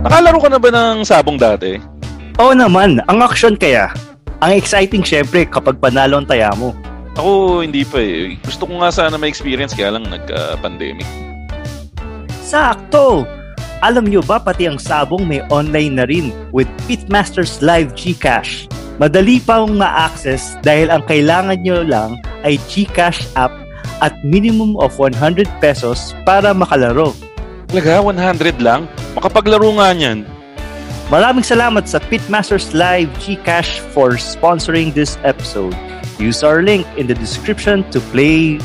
Nakalaro ka na ba ng sabong dati? Oo naman, ang action kaya. Ang exciting syempre kapag panalo ang taya mo. Ako hindi pa eh. Gusto ko nga sana ma-experience kaya lang nagka-pandemic. Sakto! Alam nyo ba pati ang sabong may online na rin with Pitmasters Live Gcash. Madali pa akong ma-access dahil ang kailangan nyo lang ay Gcash app at minimum of 100 pesos para makalaro. Talaga? 100 lang? Makapaglaro nga niyan. Maraming salamat sa Pitmasters Live Gcash for sponsoring this episode. Use our link in the description to play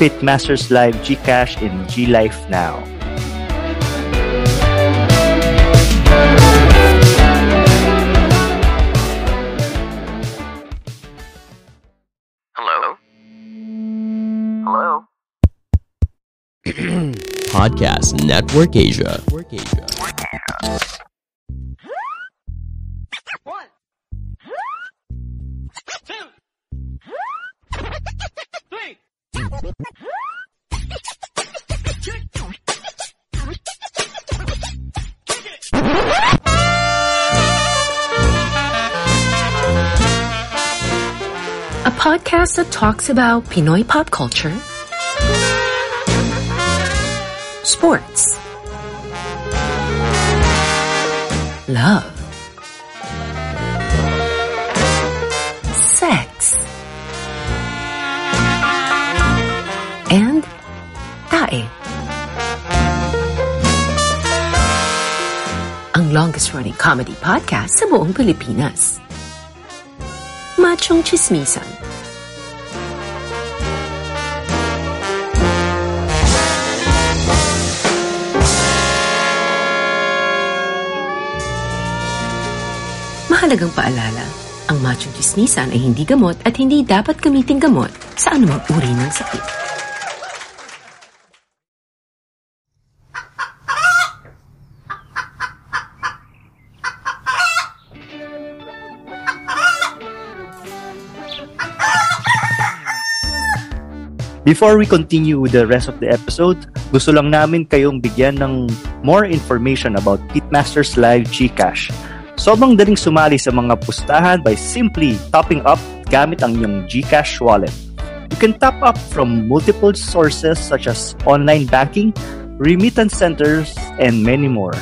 Pitmasters Live Gcash in G-Life now. Hello? Podcast Network Asia. One. Two. Three. A podcast that talks about Pinoy pop culture, sports, love, sex, and tae. Ang longest-running comedy podcast sa buong Pilipinas. Machong Chismisan. Mahalagang paalala, ang Machong Chismisan ay hindi gamot at hindi dapat gamitin gamot sa anumang uri ng sakit. Before we continue with the rest of the episode, gusto lang namin kayong bigyan ng more information about Pitmasters Live Gcash. Sobrang daling sumali sa mga pustahan by simply topping up gamit ang iyong Gcash wallet. You can top up from multiple sources such as online banking, remittance centers, and many more.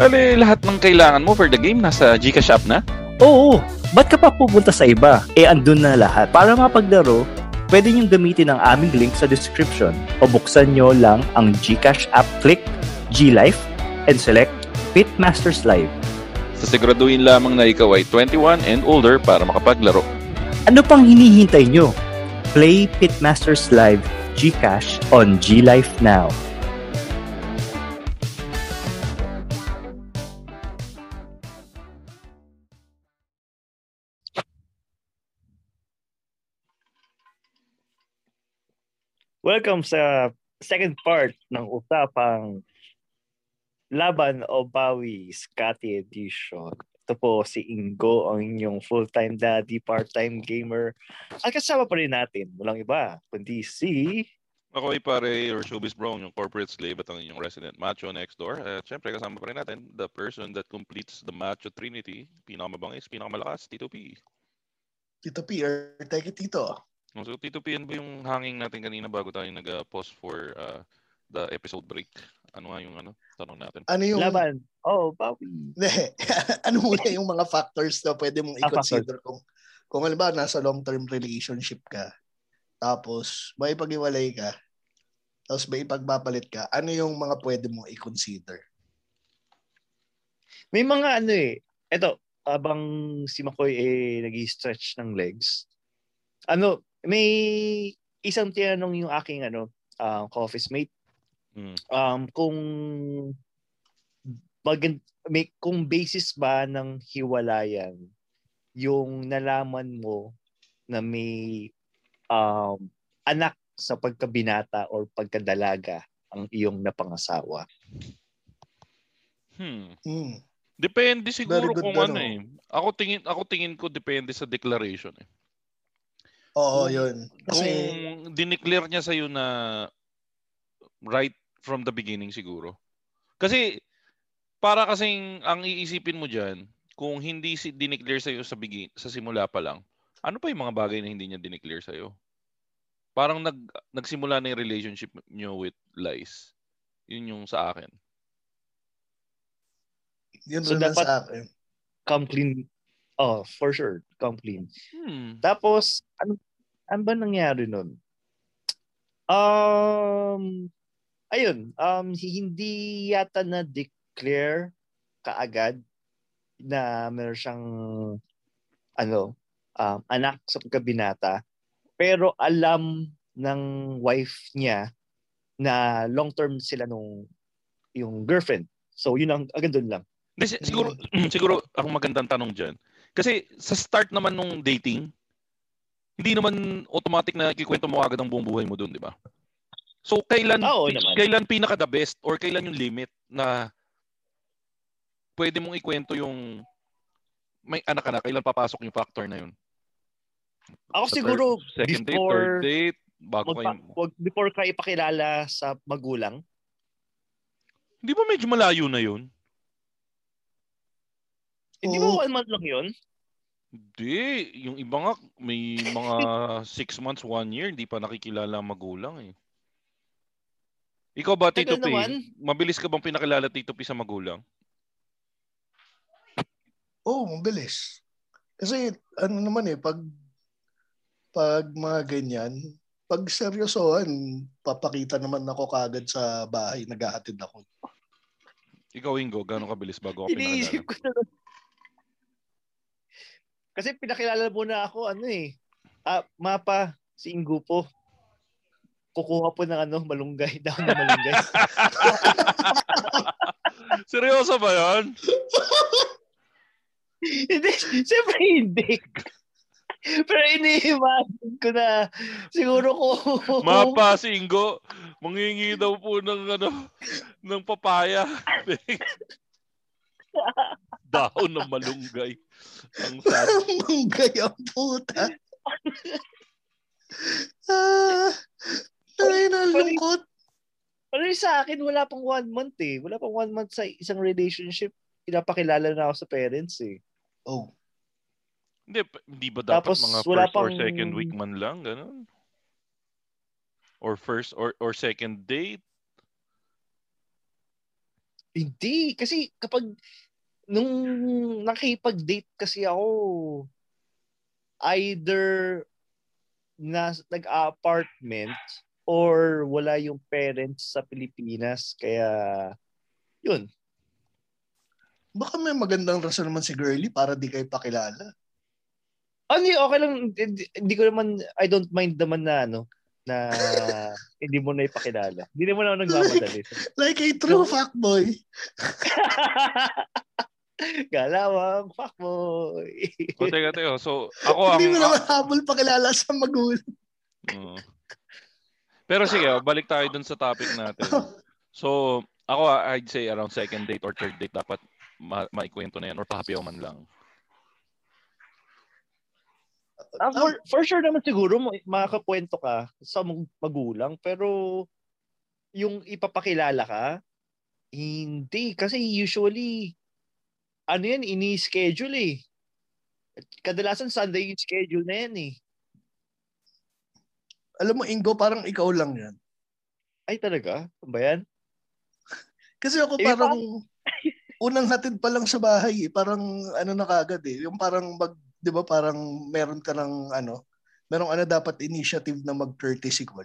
Ale, lahat ng kailangan mo for the game nasa Gcash app na? Oo, ba't ka pa pupunta sa iba? Andun na lahat. Para mapaglaro, pwede niyong gamitin ang aming link sa description o buksan niyo lang ang Gcash app, click G-Life, and select Pitmasters Live. Siguraduhin lamang na ikaw ay 21 and older para makapaglaro. Ano pang hinihintay niyo? Play Pitmasters Live Gcash on G-Life now. Welcome sa second part ng Usapang Laban o Bawi, Scotty Edition. Ito po si Ingo, ang inyong full-time daddy, part-time gamer. At kasama pa rin natin, walang iba, kundi si... Ako ay pare, your showbiz bro, yung corporate slave at ang inyong resident macho next door. At syempre, kasama pa rin natin, the person that completes the macho trinity, pinakamabangis, pinakamalakas, Tito P. Tito P, or take it, Tito. So, Tito P, yan ba yung hanging natin kanina bago tayo nag-pause for the episode break? Ano nga yung tanong natin? Ano yung... Laban. Oh, Bawi. Ano muna yung mga factors na pwede mong i-consider kung halimbawa nasa long-term relationship ka, tapos may pag-iwalay ka, tapos may pagbabalit ka, ano yung mga pwede mong i-consider? May mga ano eh. Eto, abang si Makoy nag-stretch ng legs, ano, may isang tinanong yung aking office mate. Kung kung basis ba ng hiwalayan yung nalaman mo na may anak sa pagkabinata or pagkadalaga ang iyong napangasawa? Depende siguro kung ano eh. Ako tingin ko depende sa declaration eh. Oo, yun. Kasi kung dineclare niya sa iyo na right from the beginning siguro. Kasi para kasing ang iisipin mo diyan, kung hindi si dineclare sa iyo sa simula pa lang, ano pa yung mga bagay na hindi niya dineclare sa iyo? Parang nagsimula na yung relationship niyo with lies. Yun yung sa akin. Yun so dapat sa akin. Come clean. Oh, for sure. Come clean. Tapos, ano ba nangyari nun? Hindi yata na-declare kaagad na meron siyang anak sa pagkabinata, pero alam ng wife niya na long-term sila nung yung girlfriend. So, yun ang agad doon lang. Siguro ang magandang tanong dyan. Kasi sa start naman nung dating, hindi naman automatic na ikikwento mo agad ang buong buhay mo doon, di ba? So, kailan pinaka the best or kailan yung limit na pwede mong ikwento yung may anak ka na, kailan papasok yung factor na yun? Ako siguro second date, third date, before ka ipakilala sa magulang. Hindi ba medyo malayo na yun? Hindi ba 1 month lang yun? Hindi. Yung iba nga, may mga 6 months, 1 year, hindi pa nakikilala ang magulang eh. Ikaw ba, Tito P? Mabilis ka bang pinakilala, Tito P, sa magulang? Oo, mabilis. Kasi ano naman eh, pag mga ganyan, pag seryosohan, papakita naman ako kagad sa bahay, naghahatid ako. Ikaw, Ingo, gano'ng kabilis bago ako pinakilala? Iniisip ko na. Kasi pinakilala mo na ako, mapa, si Ingo po. Kukuha po ng malunggay, dahon na malunggay. Seryoso ba yun? Hindi, siyempre hindi. Pero ini-imagine ko na siguro ko... Mapa, si Ingo, manghingi daw po ng papaya. Dahon ng malunggay. Ang malunggay ang puta. Ay, nalungkot. Pero sa akin, wala pang 1 month eh. Wala pang 1 month sa isang relationship. Pinapakilala na ako sa parents eh. Oh. Hindi ba dapat tapos, mga first or second week man lang? Ganun? Or first or second date? Hindi. Kasi kapag nung nakipag-date kasi ako, either na nag-apartment or wala yung parents sa Pilipinas, kaya yun. Baka may magandang rason naman si Girlie para di kayo pakilala. Okay lang, hindi ko naman, I don't mind naman na hindi mo na ipakilala. Hindi mo na nagmamadali. Like a true fuckboy. Galawang fuckboy. O teka, so ako ang... Hindi mo naman habol pakilala sa magulang. Pero sige, balik tayo dun sa topic natin. So, ako I'd say around second date or third date dapat maikwento na yan or pahapiyaw man lang. For sure naman siguro makakakwento ka sa magulang, pero yung ipapakilala ka, hindi. Kasi usually, yan, ini-schedule eh. Kadalasan Sunday yung schedule na yan eh. Alam mo, Ingo, parang ikaw lang yan. Ay, talaga? Ba yan? Kasi ako parang... Unang hatid pa lang sa bahay, parang na kagad eh. Yung parang 'di ba, parang meron ka ng merong dapat initiative na mag-courtesy call.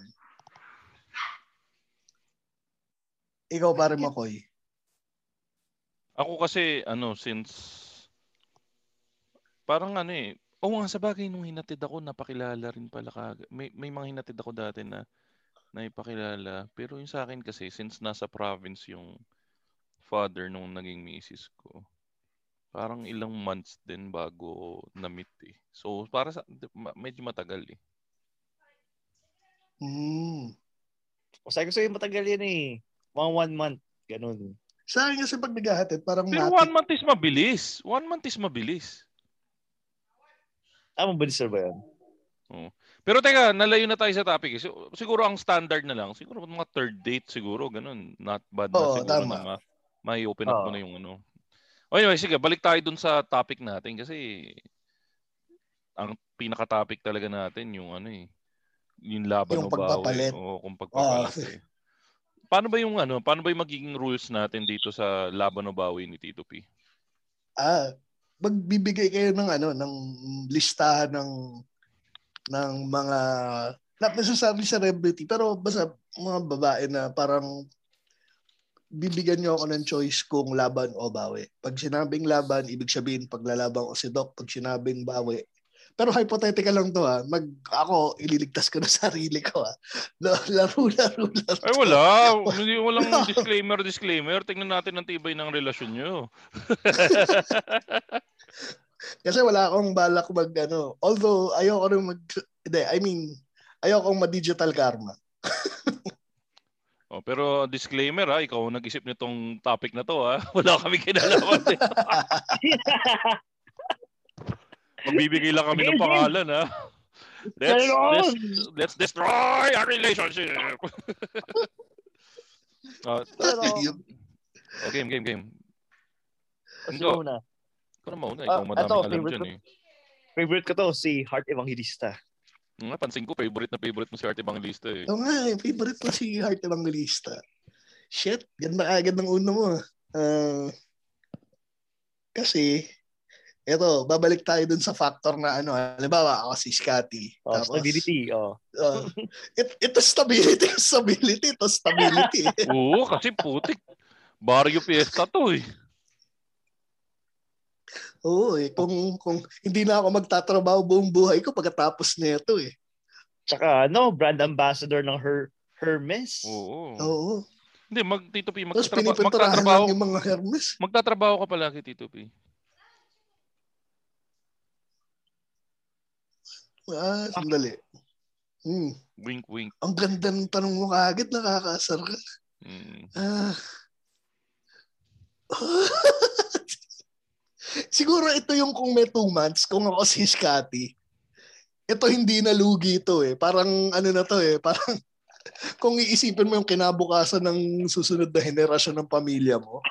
Ikaw pare Makoy. Ako kasi since parang ano eh, oo nga sa bagay nung hinatid ako, napakilala rin pala kagad. May mga hinatid ako dati na naipakilala. Pero yung sa akin kasi, since nasa province yung father nung naging misis ko, parang ilang months din bago na-meet eh. So, para sa, medyo matagal eh. O sabi ko sa'yo, matagal yan eh. Mga 1 month. Ganun. Saan kasi pag naghahatid, parang pero natin. 1 month is mabilis. 1 month is mabilis. Ah, mabilis ba yan? Oo. Pero teka, nalayo na tayo sa topic eh. Siguro ang standard na lang. Siguro mga third date siguro. Ganun. Not bad na siguro. Tama. Na ma-open up mo na yung ano. O anyway, sige, balik tayo dun sa topic natin kasi ang pinaka-topic talaga natin yung ano eh, yung laban o bawi o kung pagpapalit. Oh. Eh. Paano ba yung ano, paano ba yung magiging rules natin dito sa laban o bawi ni Tito P? Ah, magbibigay kayo ng ano, ng listahan ng mga not necessarily celebrity pero basta mga babae na parang bibigyan niyo ako ng choice kung laban o bawi. Pag sinabing laban, ibig sabihin paglalabang o si Doc. Pag sinabing bawi. Pero hypothetical lang to ha. Ako, ililigtas ko na sarili ko ha. Laro. Ay wala. Walang disclaimer. Tingnan natin ang tibay ng relasyon niyo. Kasi wala akong balak mag ano. Although, ayoko rin ayokong ma-digital karma. Oh, pero disclaimer ha, ikaw nag-isip nitong topic na to ha. Wala kami kinalaman dito. Magbibigay lang kami ng pangalan ha. Let's destroy our relationship. Game. Ano na? Ano mauna? Ikaw madami alam dyan eh. Favorite ko to, si Heart Evangelista. Napansin ko, favorite na favorite mo si Heart Evangelista eh. Oo nga, favorite mo si Heart Evangelista. Shit, ganda agad ng uno mo. Kasi, eto, babalik tayo dun sa factor na ano. Halimbawa, ako si Scotty. Oh, stability, oh. Ito stability. Oo, kasi putik. Barrio Fiesta to eh. Oo eh, kung hindi na ako magtatrabaho buong buhay ko pagkatapos nito eh. Tsaka ano, brand ambassador ng Hermes. Oo. Hindi, Tito P, magtatrabaho ng mga Hermes. Magtatrabaho ka pala kay Tito P. Sandali. Wink, wink. Ang ganda ng tanong mo kagad, nakakaasar ka. Siguro ito yung kung may 2 months, kung ako si Scotty, ito hindi na lugi ito eh. Parang ano na to eh, parang kung iisipin mo yung kinabukasan ng susunod na henerasyon ng pamilya mo,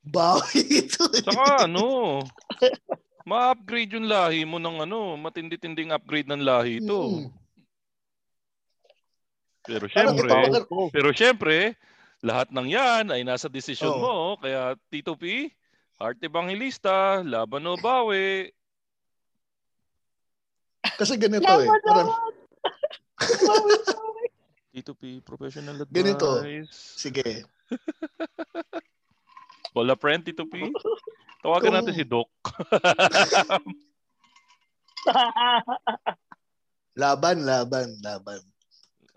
bawi ito eh. Saka ano, ma-upgrade yung lahi mo ng ano, matindi-tinding upgrade ng lahi ito. Pero syempre, lahat ng yan ay nasa desisyon mo. Kaya Tito P, Heart Evangelista, laban o bawi. Kasi ganito eh. Tito P, professional advice. Ganito. Sige. Wala friend, Tito P. Tawagan natin si Doc. Laban.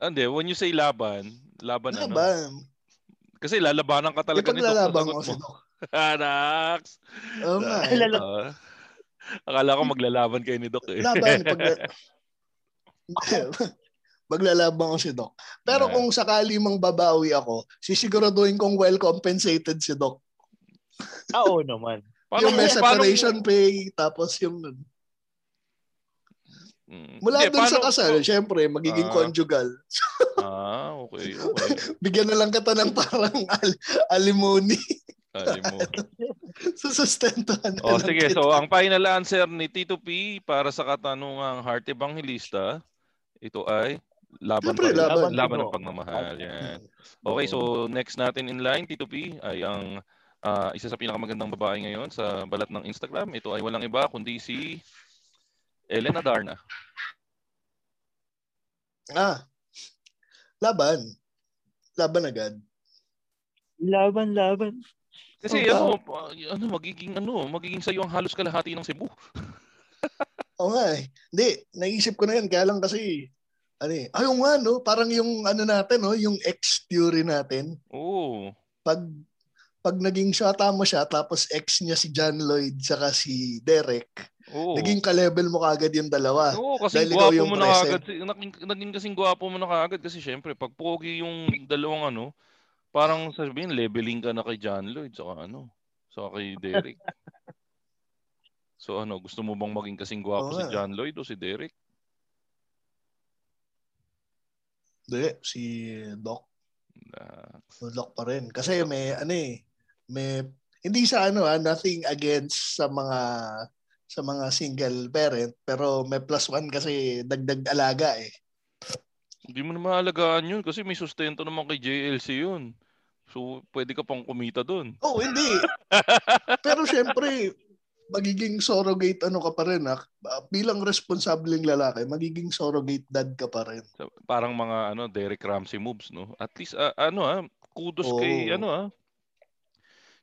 Hindi, when you say laban. Ano? Kasi lalabanan ka talaga nito. Ipaglalaban ko si Doc. Anaks! Oh my. Akala ko maglalaban kayo ni Doc eh. Laban. Maglalaban ko si Doc. Pero kung sakali mang babawi ako, sisiguraduhin kong well compensated si Doc. Oo naman. Yung may separation pay, tapos yung... Mula doon sa kasal, syempre, magiging conjugal. Okay. Bigyan na lang kita ng parang alimony. Susustentuhan. Sige, so ang final answer ni Tito P para sa katanungang Heart Evangelista, ito ay laban ng pagmamahal. Yan. Okay, so next natin in line, Tito P, ay ang isa sa pinakamagandang babae ngayon sa balat ng Instagram. Ito ay walang iba kundi si... Ellen Adarna. Laban agad. Laban. Kasi magiging sa'yo ang halos kalahati ng Cebu. Oo nga eh. Hindi, naisip ko na yan. Kaya lang kasi, ayun nga no, parang yung ano natin no, yung ex-theory natin. Oo. Pag naging shota mo siya, tapos ex niya si John Lloyd saka si Derek, oo, naging ka-level mo kaagad yung dalawa. Oo, kasi gwapo mo na kaagad. Naging kasing gwapo mo na kaagad kasi syempre, pag pogi yung dalawang ano, parang sabihin, leveling ka na kay John Lloyd saka kay Derek. So gusto mo bang maging kasing gwapo si John Lloyd o si Derek? Hindi, si Doc. Doc pa rin. Kasi hindi sa nothing against sa mga single parent, pero may +1 kasi dagdag alaga eh. Hindi mo na maalagaan yun kasi may sustento naman kay JLC yun. So, pwede ka pang kumita doon. Oh, hindi. Pero syempre, magiging surrogate ka pa rin. Bilang responsableng lalaki, magiging surrogate dad ka pa rin. Parang mga Derek Ramsey moves, no? At least kudos kay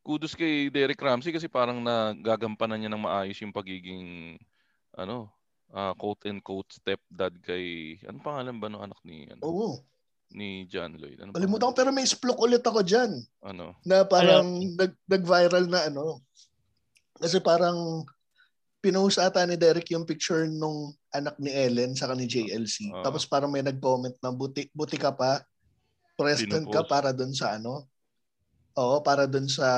kudos kay Derek Ramsey kasi parang nagagampanan niya ng maayos yung pagiging quote and quote stepdad kay pangalan ba ng anak ni ni John Lloyd. Kalimutan ko pero may splok ulit ako diyan. Na parang nag-viral na kasi parang pinost ata ni Derek yung picture nung anak ni Ellen saka ni JLC. Tapos parang may nag-comment na buti ka pa, present ka para doon sa para doon sa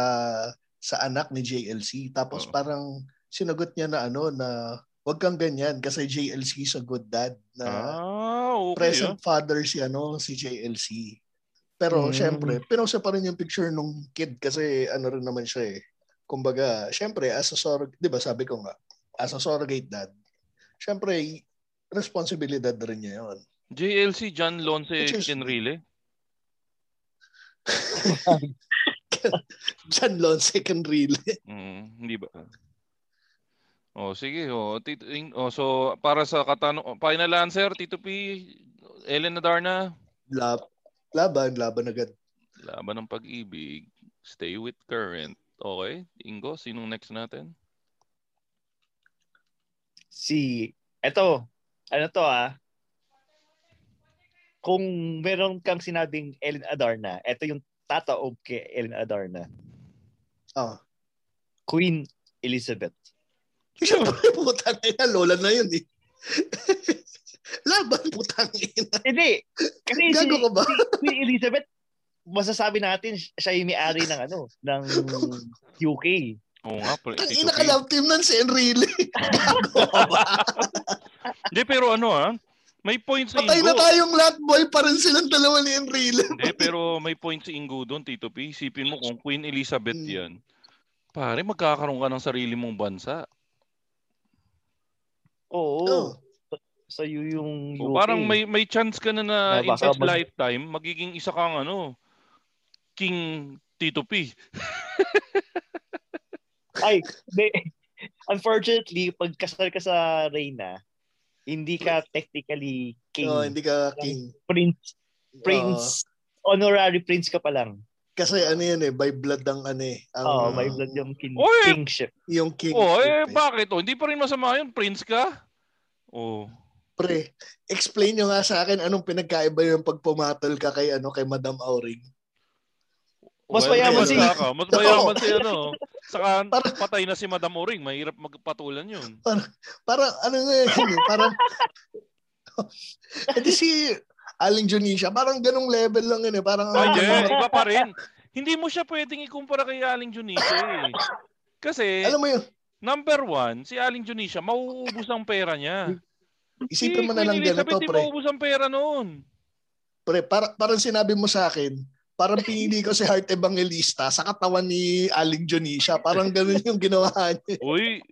anak ni JLC. Tapos parang sinagot niya na wag kang ganyan kasi JLC is a good dad na okay, present father si JLC. Pero syempre, pinost pa rin yung picture nung kid kasi rin naman siya eh. Kumbaga, syempre, sabi ko nga, as a surrogate dad, syempre, responsibilidad rin niya yun. JLC, John Lonce Kenrile? John Lonce Kenrile? Hindi ba? Sige. So, para sa final answer, Tito P, Ellen Adarna? Laban agad. Laban ng pag-ibig. Stay with current. Okay, Ingo, sinong next natin? Kung meron kang sinabing Ellen Adarna, ito yung tataob kay Ellen Adarna. Queen Elizabeth. Putang ina, lola na yun eh. Laban, putang ina. Hindi. Kasi gago ka ba? Queen Elizabeth, masasabi natin siya yung may-ari ng UK. Oo nga. Tangina ka love team ng si Enrile. Hindi, pero may point si Ingo. Patay na tayong lahat, boy. Parang silang dalawa ni Enrile. Hindi, pero may point si Ingo doon, Tito P. Isipin mo kung Queen Elizabeth yan. Pare, magkakaroon ka ng sarili mong bansa. Oo. So yung UK. Parang may chance ka na in this lifetime, magiging isa kang King Tito P. Unfortunately, pag kasal ka sa Reyna, hindi ka technically king. No, hindi ka king. Prince. Honorary prince ka pa lang. Kasi by blood by blood yung kingship. Yung kingship. Bakit? Hindi pa rin masama yun, prince ka? Pre, explain nyo nga sa akin anong pinagkaiba yung pagpumatol ka kay Madam Auring. Mas mayaman si Saka patay na si Madam Oring. Mahirap magpatulan yun. Parang hindi si Aling Junisha. Parang ganong level lang yun eh. Parang iba pa rin. Hindi mo siya pwedeng ikumpara kay Aling Junisha eh. Kasi alam mo yun, number 1, si Aling Junisha mauubos ang pera niya. Isipin mo na lang ganito, pre. Hindi mauubos ang pera noon. Pre, parang sinabi mo sa akin, parang pinili ko si Heart Evangelista sa katawan ni Aling Junisha. Parang ganun yung ginawa niya. Uy,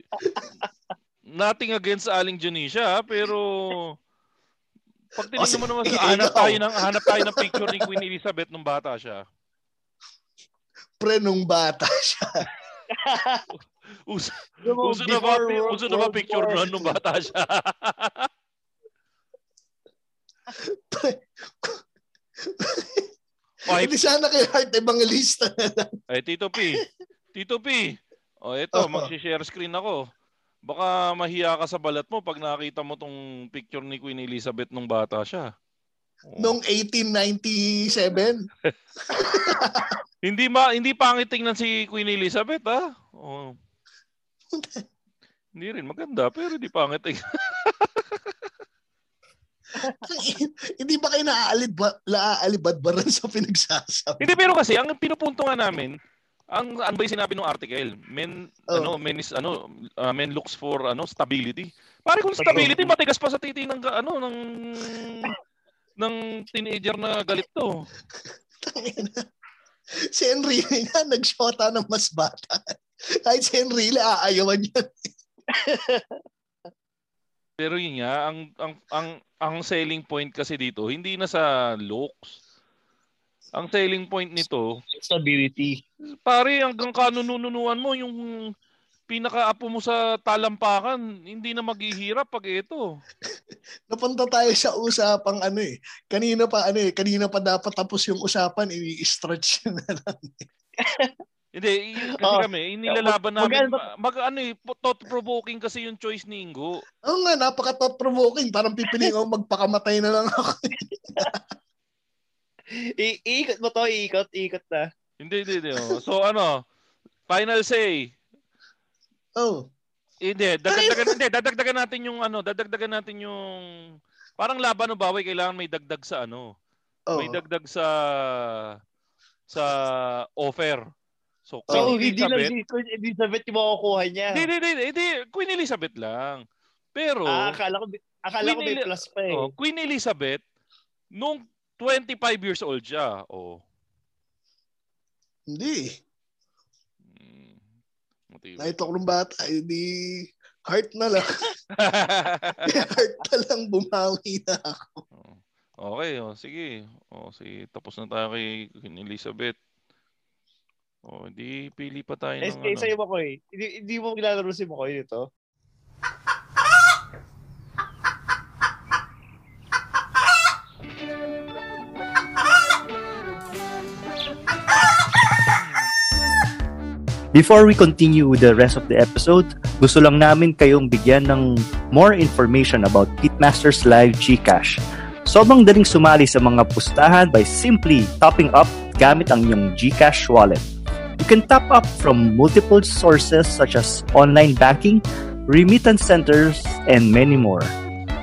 nothing against Aling Junisha, pero pag tinignan mo naman sa hanap tayo ng picture ni Queen Elizabeth nung bata siya. Pre, nung bata siya. Uso na ba picture nun nung bata siya? Pre, hindi sana kay Heart Evangelista na lang. Tito P, Tito P. O eto, mag-share screen ako. Baka mahiya ka sa balat mo pag nakita mo tong picture ni Queen Elizabeth nung bata siya. Oh. Noong 1897. Hindi pangit tingnan si Queen Elizabeth, ha? Oh. Hindi rin maganda pero hindi pangit tingnan. Hindi ba kayo naaalibad ba rin sa pinagsasabi? Hindi, pero kasi ang pinupunto nga namin, ang ba yung sinabi ng article, men looks for stability. Pare kung stability matigas pa sa titi ng ng teenager na galit to. Si Henry nga nagshota ng mas bata. Kahit si Henry la aayawan niya. Pero yun nga, ang selling point kasi dito, hindi na sa looks. Ang selling point nito, stability. Pare, hanggang kanununuan mo, yung pinakaapo mo sa talampakan, hindi na maghihirap pag ito. Napunta tayo sa usapang Kanina pa dapat tapos yung usapan, i-stretch na lang. Hindi, kasi kami, inilalaban namin. Thought-provoking kasi yung choice ni Ingo. Oo nga, napaka-thought-provoking. Parang pipiling ako, magpakamatay na lang ako. Iikot mo to, iikot na. Hindi. So final say. Oh. Hindi, dadagdagan natin yung parang laban o bawi, kailangan may dagdag sa May dagdag sa offer. So, Queen Elizabeth yung makukuha niya. Hindi. Queen Elizabeth lang. Pero, akala ko may plus pa eh. Queen Elizabeth, nung 25 years old siya. Oh. Hindi. Nahitok ng bata, hindi. Heart na lang. Heart na lang, bumawi na ako. Okay, sige. Sige. Tapos na tayo kay Queen Elizabeth. Di pili pa tayo ng sa'yo Makoy. Hindi mo nilalaro si Makoy dito. Before we continue with the rest of the episode, gusto lang namin kayong bigyan ng more information about Pitmasters Live Gcash. Sobrang daling sumali sa mga pustahan by simply topping up gamit ang iyong Gcash wallet. You can top up from multiple sources such as online banking, remittance centers, and many more.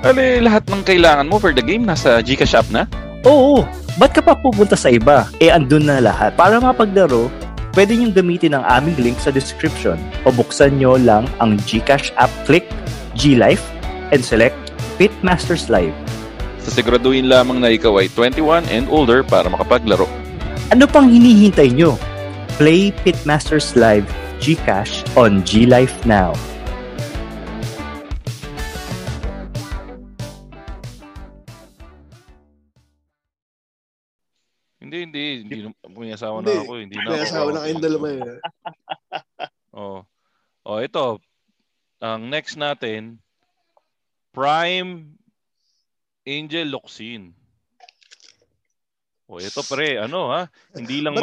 Ale, lahat ng kailangan mo for the game nasa Gcash app na? Oo, ba't ka pa pupunta sa iba? Andun na lahat. Para mapaglaro, pwede niyong gamitin ang aming link sa description o buksan niyo lang ang Gcash app, click G-Life, and select Pitmasters Live. Sasiguraduhin lamang na ikaw ay 21 and older para makapaglaro. Ano pang hinihintay niyo? Play Pitmasters Live Gcash on G-Life now. Hindi asawa na ako, hindi na ako. May asawa na kayong dalawa. Ito. Ang next natin, Prime Angel Oxin. Ito pre, Hindi lang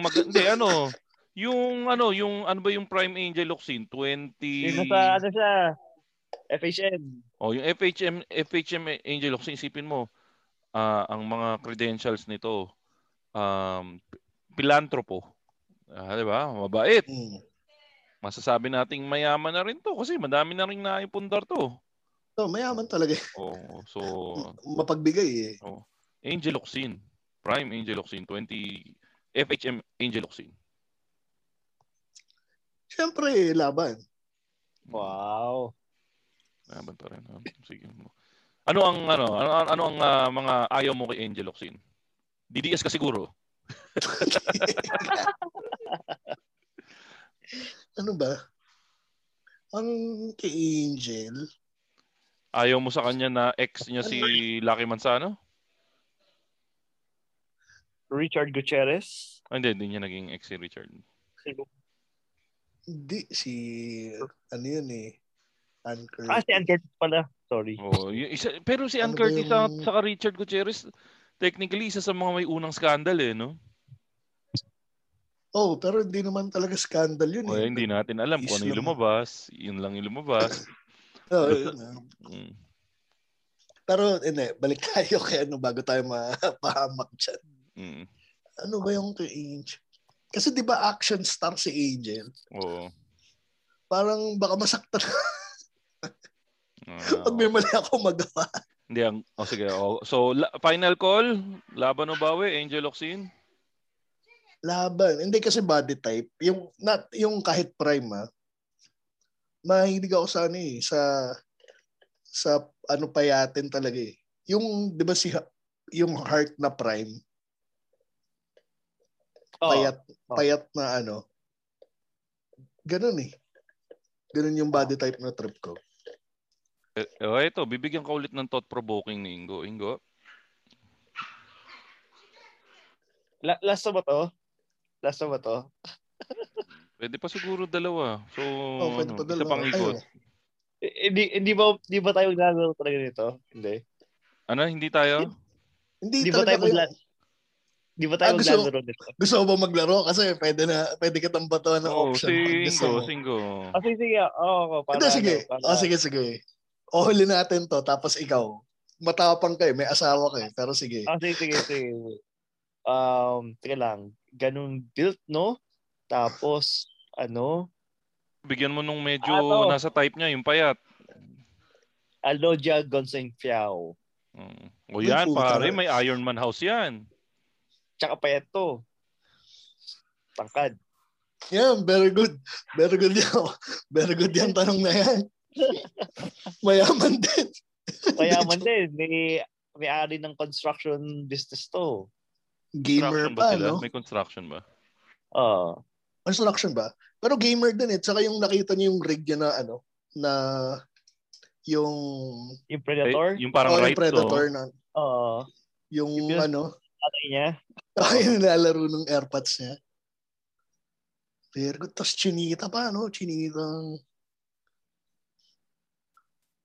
maganda. Yung Prime Angel Oxin 20. Nasa siya? FHM. Yung FHM Angel Oxin, isipin mo. Ang mga credentials nito, pilantropo. 'Di ba? Mabait. Masasabi nating mayaman na rin 'to kasi madami na ring naipundar 'to. So, mayaman talaga. So mapagbigay eh. Angel Oxin, Prime Angel Oxin 20 FHM Angel Oxin. Siyempre, laban. Wow. Laban pa rin. Sige. Ano ang mga ayaw mo kay Angel Oxin? DDS ka siguro. Ano ba? Ang kay Angel, ayaw mo sa kanya na ex niya si Lucky Manzano? Richard Gutierrez? Hindi niya naging ex si Richard. Hindi si Ann Curtis. Si Ann Curtis pala. Sorry. Pero si Ann Curtis saka Richard Gutierrez, technically isa sa mga may unang scandal eh, no? Oh, pero hindi naman talaga scandal yun. O, eh. Hindi natin alam kung ano yung lumabas. Yun lang yung lumabas. Oh, yun, pero, hindi. Balik tayo kay ano bago tayo mapahamak dyan. Mm. Ano ba yung kay Angel? Kasi di ba action star si Angel? Oo. Parang baka masaktan. Pag may mali ako magawa. Hindi ang... Oh, sige. Oh. So, final call? Laban o bawi? Angel Oxin? Laban. Hindi kasi body type. Yung not yung kahit prime ah. Mahilig ako sa ano eh, sa ano payatin talaga eh. Yung 'di ba si yung heart na prime. Oh. Payat na ano. Ganun eh. Ganun yung body type na trip ko. Oh, ito bibigyan ko ulit ng thought provoking ni Ingo. Ingo. Last na ba to? Last na ba to? Pwede pa siguro dalawa. So, oh, ano, pa dalawa. Isa pang ikot. Hindi ba tayo naglalaro talaga nito? Hindi. Ano? Hindi tayo? Hindi talaga tayo. Hindi ba tayo naglalaro nito? Gusto mo ba maglaro? Kasi pwede kitang batuan ng option. Singo. Oh, sige. Oh, para, sige. Para. Oh, sige. Oh, huli natin to. Tapos ikaw. Matapang kayo. May asawa kayo. Pero sige. Oh, sige. Teka lang. Ganun built, no? Tapos, ano? Bigyan mo nung medyo nasa type niya, yung payat. Alodia Gosiengfiao. O yan, pare. May Iron Man house yan. Tsaka payat to. Tangkad. Yeah, very good. Very good yan. Very good yan, tanong na yan. Mayaman din. Mayaman din. May ari ng construction business to. Gamer ba, no? May construction ba? Oo. Construction ba? Pero gamer din eh. Tsaka yung nakita niyo yung rig niya na ano, na yung Predator? Yung parang right Predator na. Oo. Yung ano. Atay niya. Yung nalaro ng airpods niya. Very good. Tapos chinita pa, no? Chinitang...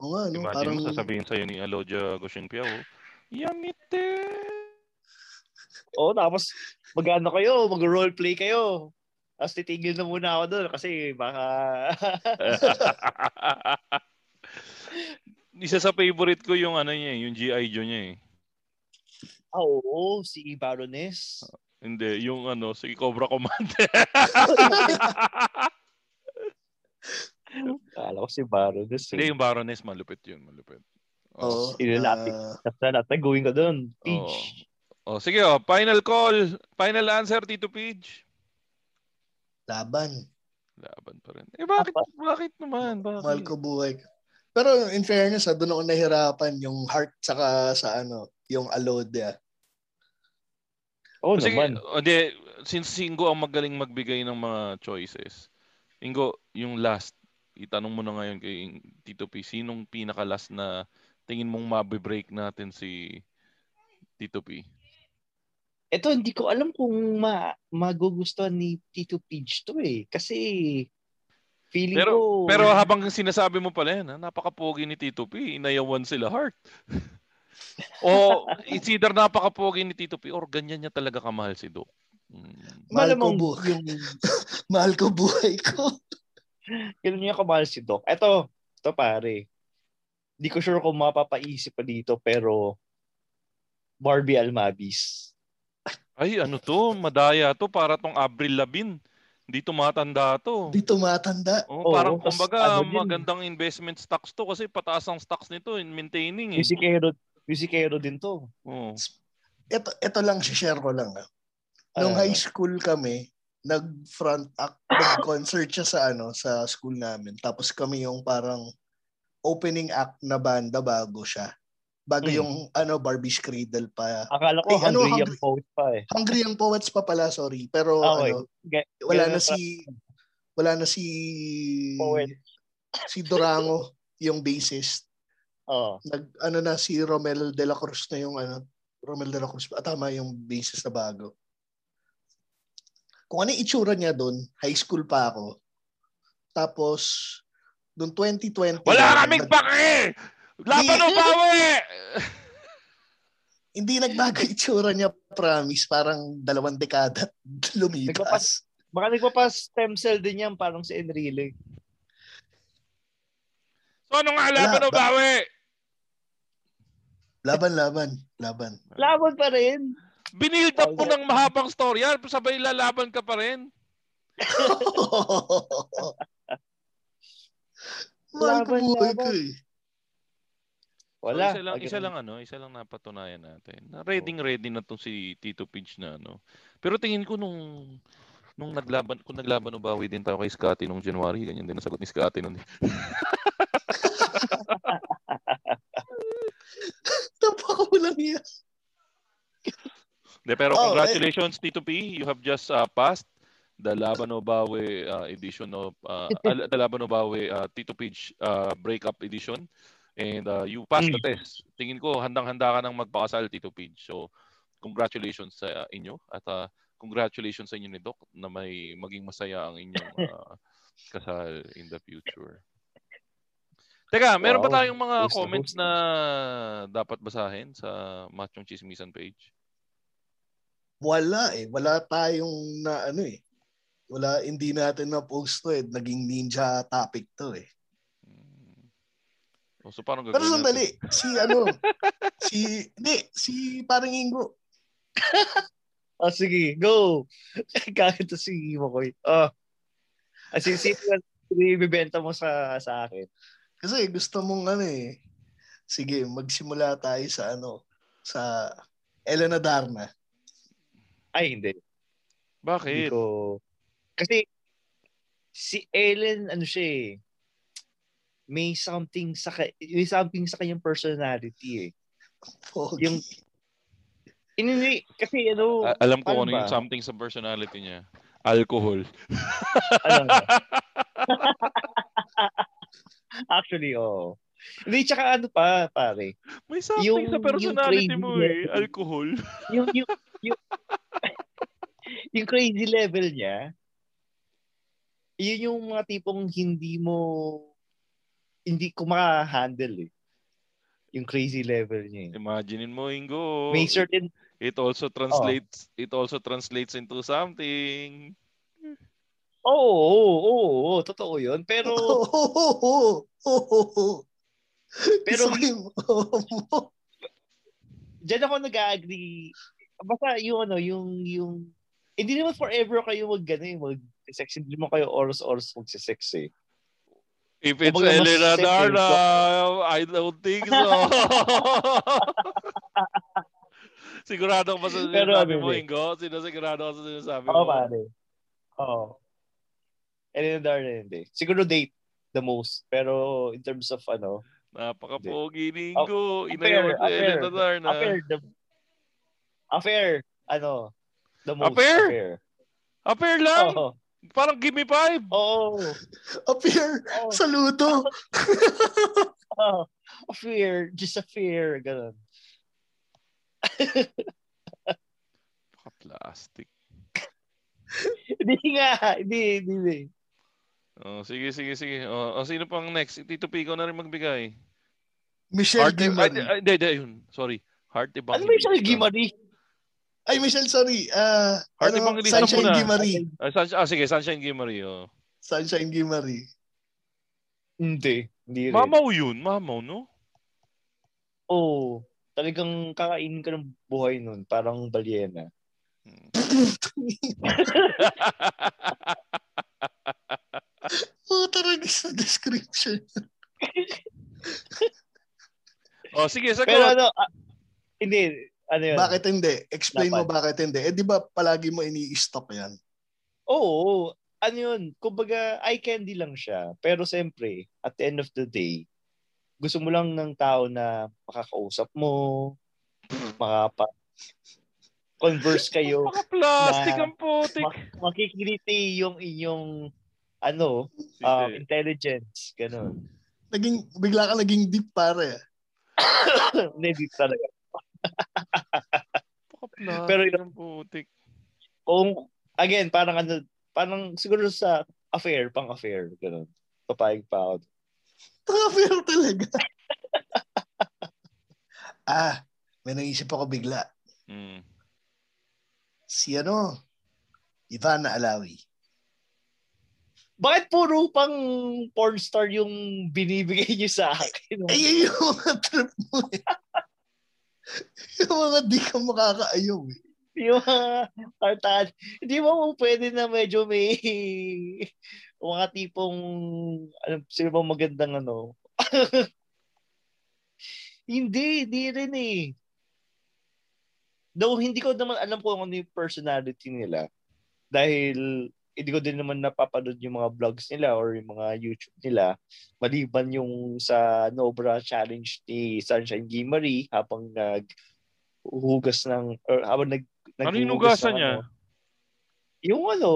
O nga, no? Imagine parang... mo sasabihin sa'yo ni Alodia Gosiengfiao. Yamite! Oh, tapos mag-ano kayo, mag-roleplay kayo. Tapos titigil na muna ako doon kasi baka... Isa sa favorite ko yung ano niya, yung G.I. Joe niya eh. Oo, si Baroness. Hindi, yung ano, si Cobra Commander. Alam ko si Baroness. Hindi, yung Baroness, malupit yun, malupit. Oh, ilalapit. Nataguin ko doon. Peach. Oh, sige, oh, final call. Final answer, Tito Pidge. Laban pa rin. Eh, bakit naman? Bakit? Mahal ko buhay. Pero in fairness, doon ako nahirapan yung heart saka sa ano, yung Alodia. Oh, sige, naman. O, de, since Ingo ang magaling magbigay ng mga choices, Ingo, yung last, itanong mo na ngayon kay Tito P, sinong pinaka-last na tingin mong mabibreak natin si Tito P? Eto, hindi ko alam kung magugustuhan ni Tito Pidge to eh. Kasi feeling ko... Pero habang sinasabi mo pala yan, ha? Napakapogi ni Tito P. Inayawan sila heart. O it's either napakapogi ni Tito P or ganyan niya talaga kamahal si Doc. Mahal ko buhay ko. Ganyan niya kamahal si Doc. Eto pare. Hindi ko sure kung mapapaisip pa dito pero Barbie Almalbis. Ay, ano to? Madaya to. Para tong Avril Lavigne. Di tumatanda to. Di tumatanda. Oh, parang kumbaga, magandang investment stocks to kasi pataas ang stocks nito in maintaining. Eh. Musikero din to. Oh. Ito lang, share ko lang. Nung high school kami, nag-front act, nag-concert siya sa, ano, sa school namin. Tapos kami yung parang opening act na banda bago siya. Bago yung Barbie's Cradle pa. Akala ko Hungry Young Poets pa eh. Hungry Young Poets pa pala, sorry. Pero wala na si Poet. Si Durango yung bassist. Oh. Si Romel De La Cruz na yung Romel De La Cruz. Tama yung bassist na bago. Kung ano yung itsura niya doon, high school pa ako. Tapos noong 2020 wala kaming pake. Laban o bawi! Hindi nagbago itsura niya, promise. Parang 2 dekada lumipas. Baka nagpapa-stem cell din yan parang si Enrile. So ano nga laban o bawi? Laban. Laban pa rin. Binild up po ng mahabang story. Sabay lalaban ka pa rin. Laban. Wala. So, isa lang napatunayan natin. Ready na 'tong si Tito Pidge na ano. Pero tingin ko nung naglaban o bawi din tayo kay Scotty nung January, ganyan din ang sagot ni Scotty noon. Tapos wala niya. De, pero congratulations, Tito P. You have just passed the Laban o Bawi edition of the Laban o Bawi Tito Pidge breakup edition. And you passed the test. Tingin ko, handang-handa ka ng magpakasal, Tito Pidge. So, congratulations sa inyo. At congratulations sa inyo ni Doc na may maging masaya ang inyong kasal in the future. Teka, meron pa tayong mga comments na dapat basahin sa Machong Chismisan page? Wala eh. Wala tayong na ano eh. Wala, hindi natin na-post to eh. Naging ninja topic to eh. So parang gagawin natin. Pero sandali, si parang Ingo. Oh, sige, go. Kahit ito si Makoy. Oh. As in, ibibenta mo sa akin. Kasi gusto mong ano eh. Sige, magsimula tayo sa sa Ellen Adarna. Ay, hindi. Bakit? Hindi ko... Kasi si Ellen, siya eh. May something sa kanyang personality eh. Pogi. Yung kasi alam ko ano yung something sa personality niya. Alcohol. Actually, oo. Hindi, tsaka pare. May something sa personality mo eh. Alcohol. Yung crazy level niya, yun yung mga tipong hindi ko maka-handle eh. Yung crazy level niya eh. Imaginin mo, Ingo. May certain... It also translates into something. Oo, totoo 'yun, pero pero diyan ako nag-agree. Basta yung hindi naman forever kayo mag-sex, hindi mo kayo oras mag-sex eh. If it's Ellen Adarna, I don't think so. Sigurado ka ba sa sinasabi mo, Ingo? Sigurado ka sa sinasabi mo? Oo, pare. Oo. Ellen Adarna, hindi. Siguro date the most. Pero in terms of napaka-pogi ni Ingo. Inayawan si Ellen Adarna. The most. Affair lang? Oh. Parang give me five. Oo. Affair. Saludo. Affair. Just affair. Ganun. Plastic. Hindi. Oh, sige. Oh, sino pang next? Tito P, ikaw na rin magbigay. Michelle Gimari. Sorry. Heart Evangelista. Ano Michelle Gimari? Ay, Michelle, sorry. Heart Evangelista muna. Sunshine Gimari. Sige, Sunshine Gimari. Oh. Sunshine Gimari. Hindi rin. Mamaw yun. Mamaw, no? Oh. Talagang kakainin ka ng buhay nun. Parang balyena. Talaga sa description. Sige. Pero hindi. Ano yun? Bakit hindi? Explain mo bakit hindi. Eh, di ba palagi mo ini-stop yan? Oo. Ano yun? Kumbaga, eye candy lang siya. Pero siyempre, at the end of the day, gusto mo lang ng tao na makakausap mo, makaka-converse kayo. Maka-plastic ang putik. Makikiliti yung inyong intelligence. Ganun. Bigla ka naging deep, pare. Hindi, deep talaga. Maka-plastic ang putik. Kung, again, parang siguro sa affair, pang-affair. Ganun. Papayag pa ako. Affair talaga. May naisip ako bigla. Si Ivana Alawi. Bakit puro pang pornstar yung binibigay niyo sa akin? Ay, yung mga trip mo eh. Yung mga di ka makakaayaw eh. Yung mga kartaan. Hindi mo pwede na medyo may mga tipong sino bang magandang ano. Hindi rin eh. Though hindi ko naman alam kung ano yung personality nila. Dahil hindi ko din naman napapanood yung mga vlogs nila or yung mga YouTube nila. Maliban yung sa Nobra Challenge ni Sunshine Gimari habang naghuhugas ng... Or habang naghuhugas ng... Ano yung hugasan niya? Yung ano,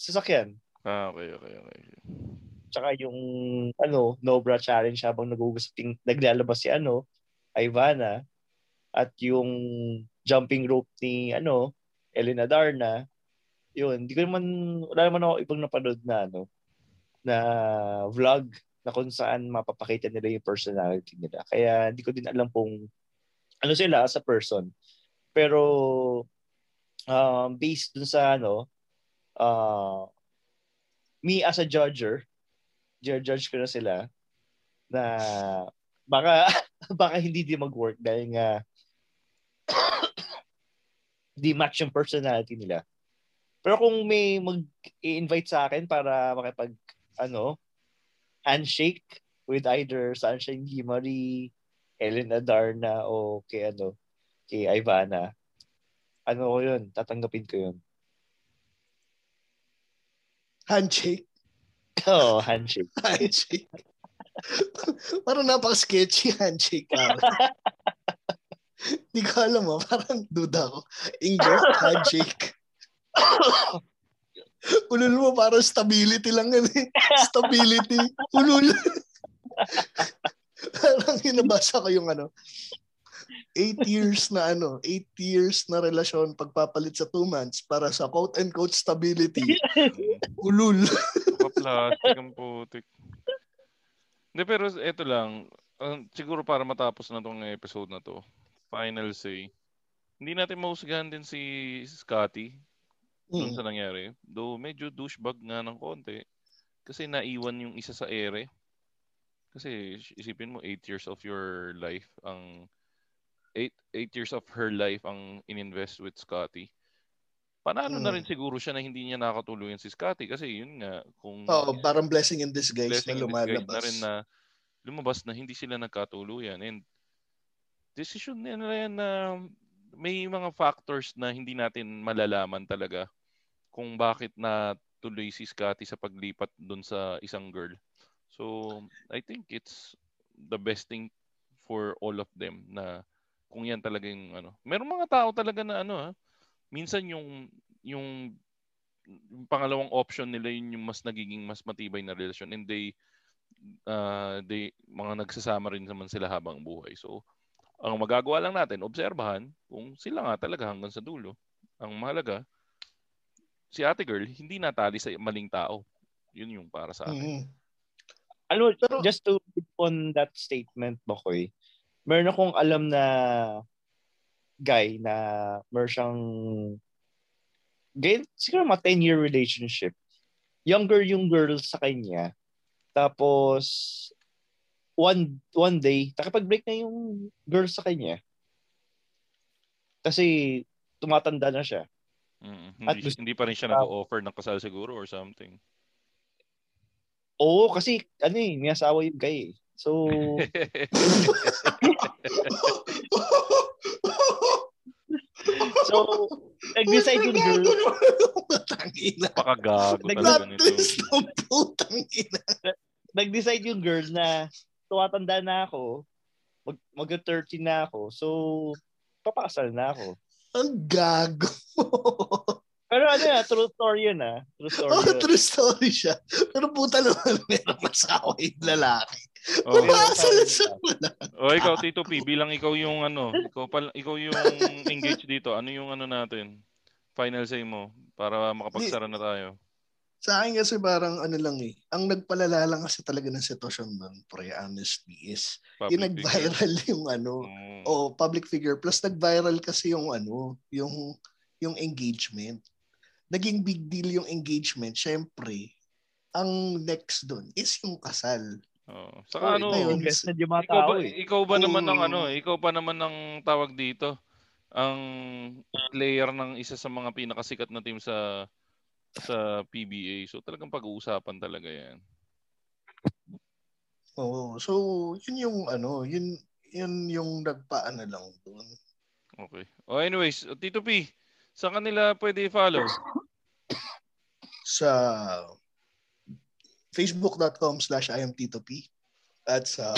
sasakyan. Ah, okay. Tsaka yung ano, Nobra Challenge habang naglalabas si ano, Ivana. At yung jumping rope ni ano, Ellen Adarna. Yun, hindi ko naman, wala naman ako ibang napanood na ano, na vlog na kung saan mapapakita nila yung personality nila. Kaya hindi ko din alam kung ano sila as a person. Pero based dun sa ano, me as a judge ko na sila na baka hindi din mag-work dahil nga di match yung personality nila. Pero kung may mag-i-invite sa akin para makipag handshake with either Sunshine Gimari, Ellen Adarna o kay Ivana, ko yun, tatanggapin ko yun. Handshake? Oo, handshake. Handshake. Parang napaka-sketchy handshake. Hindi ko alam mo, parang duda ko. Ingo, handshake. Ulul mo, parang stability lang yan eh. Stability. Ulul. Parang hinabasa ko yung 8 years na relasyon pagpapalit sa 2 months para sa quote and quote stability. Ulul. Paplastik ang putik. Hindi, pero ito lang. Siguro para matapos na tong episode na to, final say, hindi natin mahusgahan din si Scotty doon sa nangyari. Though medyo douchebag nga ng konti kasi naiwan yung isa sa ere. Kasi isipin mo, 8 years of your life ang 8 years of her life ang ininvest with Scotty. Panalo na rin siguro siya na hindi niya nakatuluyan si Scotty kasi yun nga kung parang blessing in disguise na lumalabas. Na rin na lumabas na hindi sila nagkatuluyan. And decision nila na may mga factors na hindi natin malalaman talaga kung bakit natuloy si Scotty sa paglipat doon sa isang girl. So, I think it's the best thing for all of them na kung yan talaga yung ano. Merong mga tao talaga na minsan yung pangalawang option nila yun yung mas nagiging mas matibay na relasyon. And they mga nagsasama rin naman sila habang buhay. So, ang magagawa lang natin, obserbahan kung sila nga talaga hanggang sa dulo. Ang mahalaga, si ate girl, hindi natali sa maling tao. Yun yung para sa akin. Pero, just to put on that statement, Makoy, meron akong alam na guy na meron siyang siguro mga 10-year relationship. Younger yung girl sa kanya. Tapos, one day, nakipag-break na yung girl sa kanya. Kasi, tumatanda na siya. At hindi pa rin siya nag-offer ng kasal siguro or something. Oo, kasi, may asawa yung guy eh. So, nag-decide yung girl. Pakagago talaga nito. Nag-decide yung girl na tumatanda na ako, mag-30 na ako, so papakasal na ako. Ang gago. Pero true story yun True story. True story siya. Pero puta naman, meron masawa yung lalaki. Papakasal siya pala. Ikaw, Tito P, bilang ikaw yung ikaw yung engaged dito, ano yung natin? Final say mo, para makapagsara na tayo. Sa akin kasi parang lang eh. Ang nagpalala lang kasi talaga ng sitwasyon nun, honestly, is public nag-viral figure. Yung public figure. Plus nag-viral kasi yung yung engagement. naging big deal yung engagement, syempre, ang next dun is yung kasal. Oh, saka ano, ngayon, yung mga tao, ikaw pa naman ang tawag dito, ang player ng isa sa mga pinakasikat na team sa PBA. So talagang pag-uusapan talaga 'yan. Oh, so yun yung ano, yun yung nagpaano lang doon. Okay. Oh, anyways, Tito P, sa kanila pwede i-follow? Sa facebook.com/IamTitoP at sa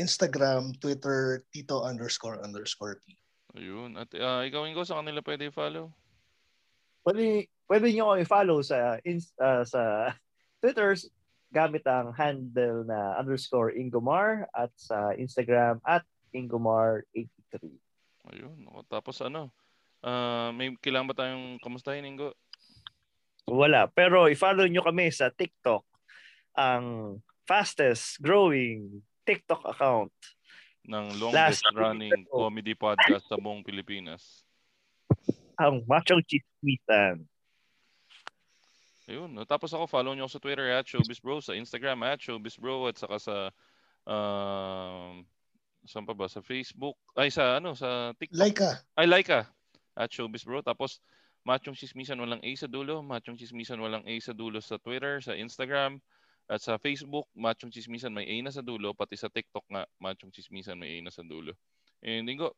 Instagram, Twitter, Tito__P. Ayun. At ikawin ko, sa kanila pwede i-follow? Pwede nyo kami follow sa Twitter gamit ang handle na _Ingomar at sa Instagram at Ingomar83. Ayun. Tapos ano, may kailangan ba tayong kamustahin, Ingo? Wala. Pero i-follow nyo kami sa TikTok, ang fastest growing TikTok account ng longest running comedy podcast sa buong Pilipinas. Ang Machong Chismisan. Ayun. Tapos ako, follow nyo ako sa Twitter @ShowbizBro, sa Instagram @ShowbizBro, at saka sa Facebook, sa TikTok. Laika. @ShowbizBro. Tapos Machong Chismisan walang A sa dulo. Machong Chismisan walang A sa dulo sa Twitter, sa Instagram, at sa Facebook. Machong Chismisan may A na sa dulo. Pati sa TikTok nga, Machong Chismisan may A na sa dulo. And Ingo,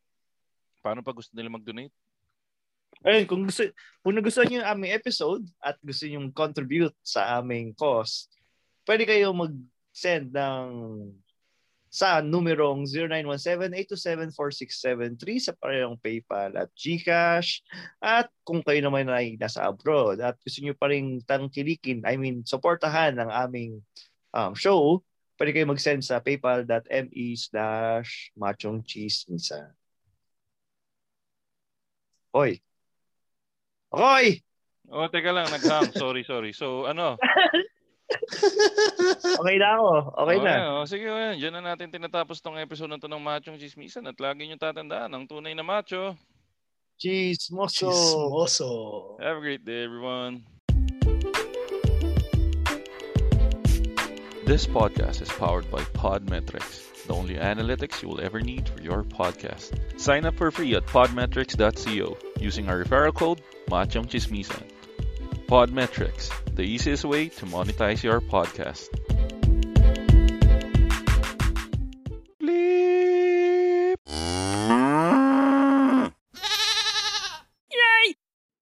paano pa gusto nila mag-donate? Ayun, kung nagustuhan nyo yung aming episode at gusto nyo contribute sa aming cause, pwede kayo mag-send sa numerong 0917-827-4673 sa parehong PayPal at Gcash. At kung kayo naman ay nasa abroad at gusto nyo pa rin tangkilikin, supportahan ang aming show, pwede kayo mag-send sa paypal.me/machongchismisan. Hoy! Oh, teka lang, nag-hang. Sorry. So, ano? Okay na ako. Okay na. Sige, diyan na natin tinatapos tong episode na to ng Machong Chismisan, at lagi niyo tatandaan, ang tunay na macho, chismoso. Have a great day, everyone. This podcast is powered by Podmetrics, the only analytics you will ever need for your podcast. Sign up for free at podmetrics.co using our referral code Machong Chismisan. Podmetrics, the easiest way to monetize your podcast. Bleep. Yay!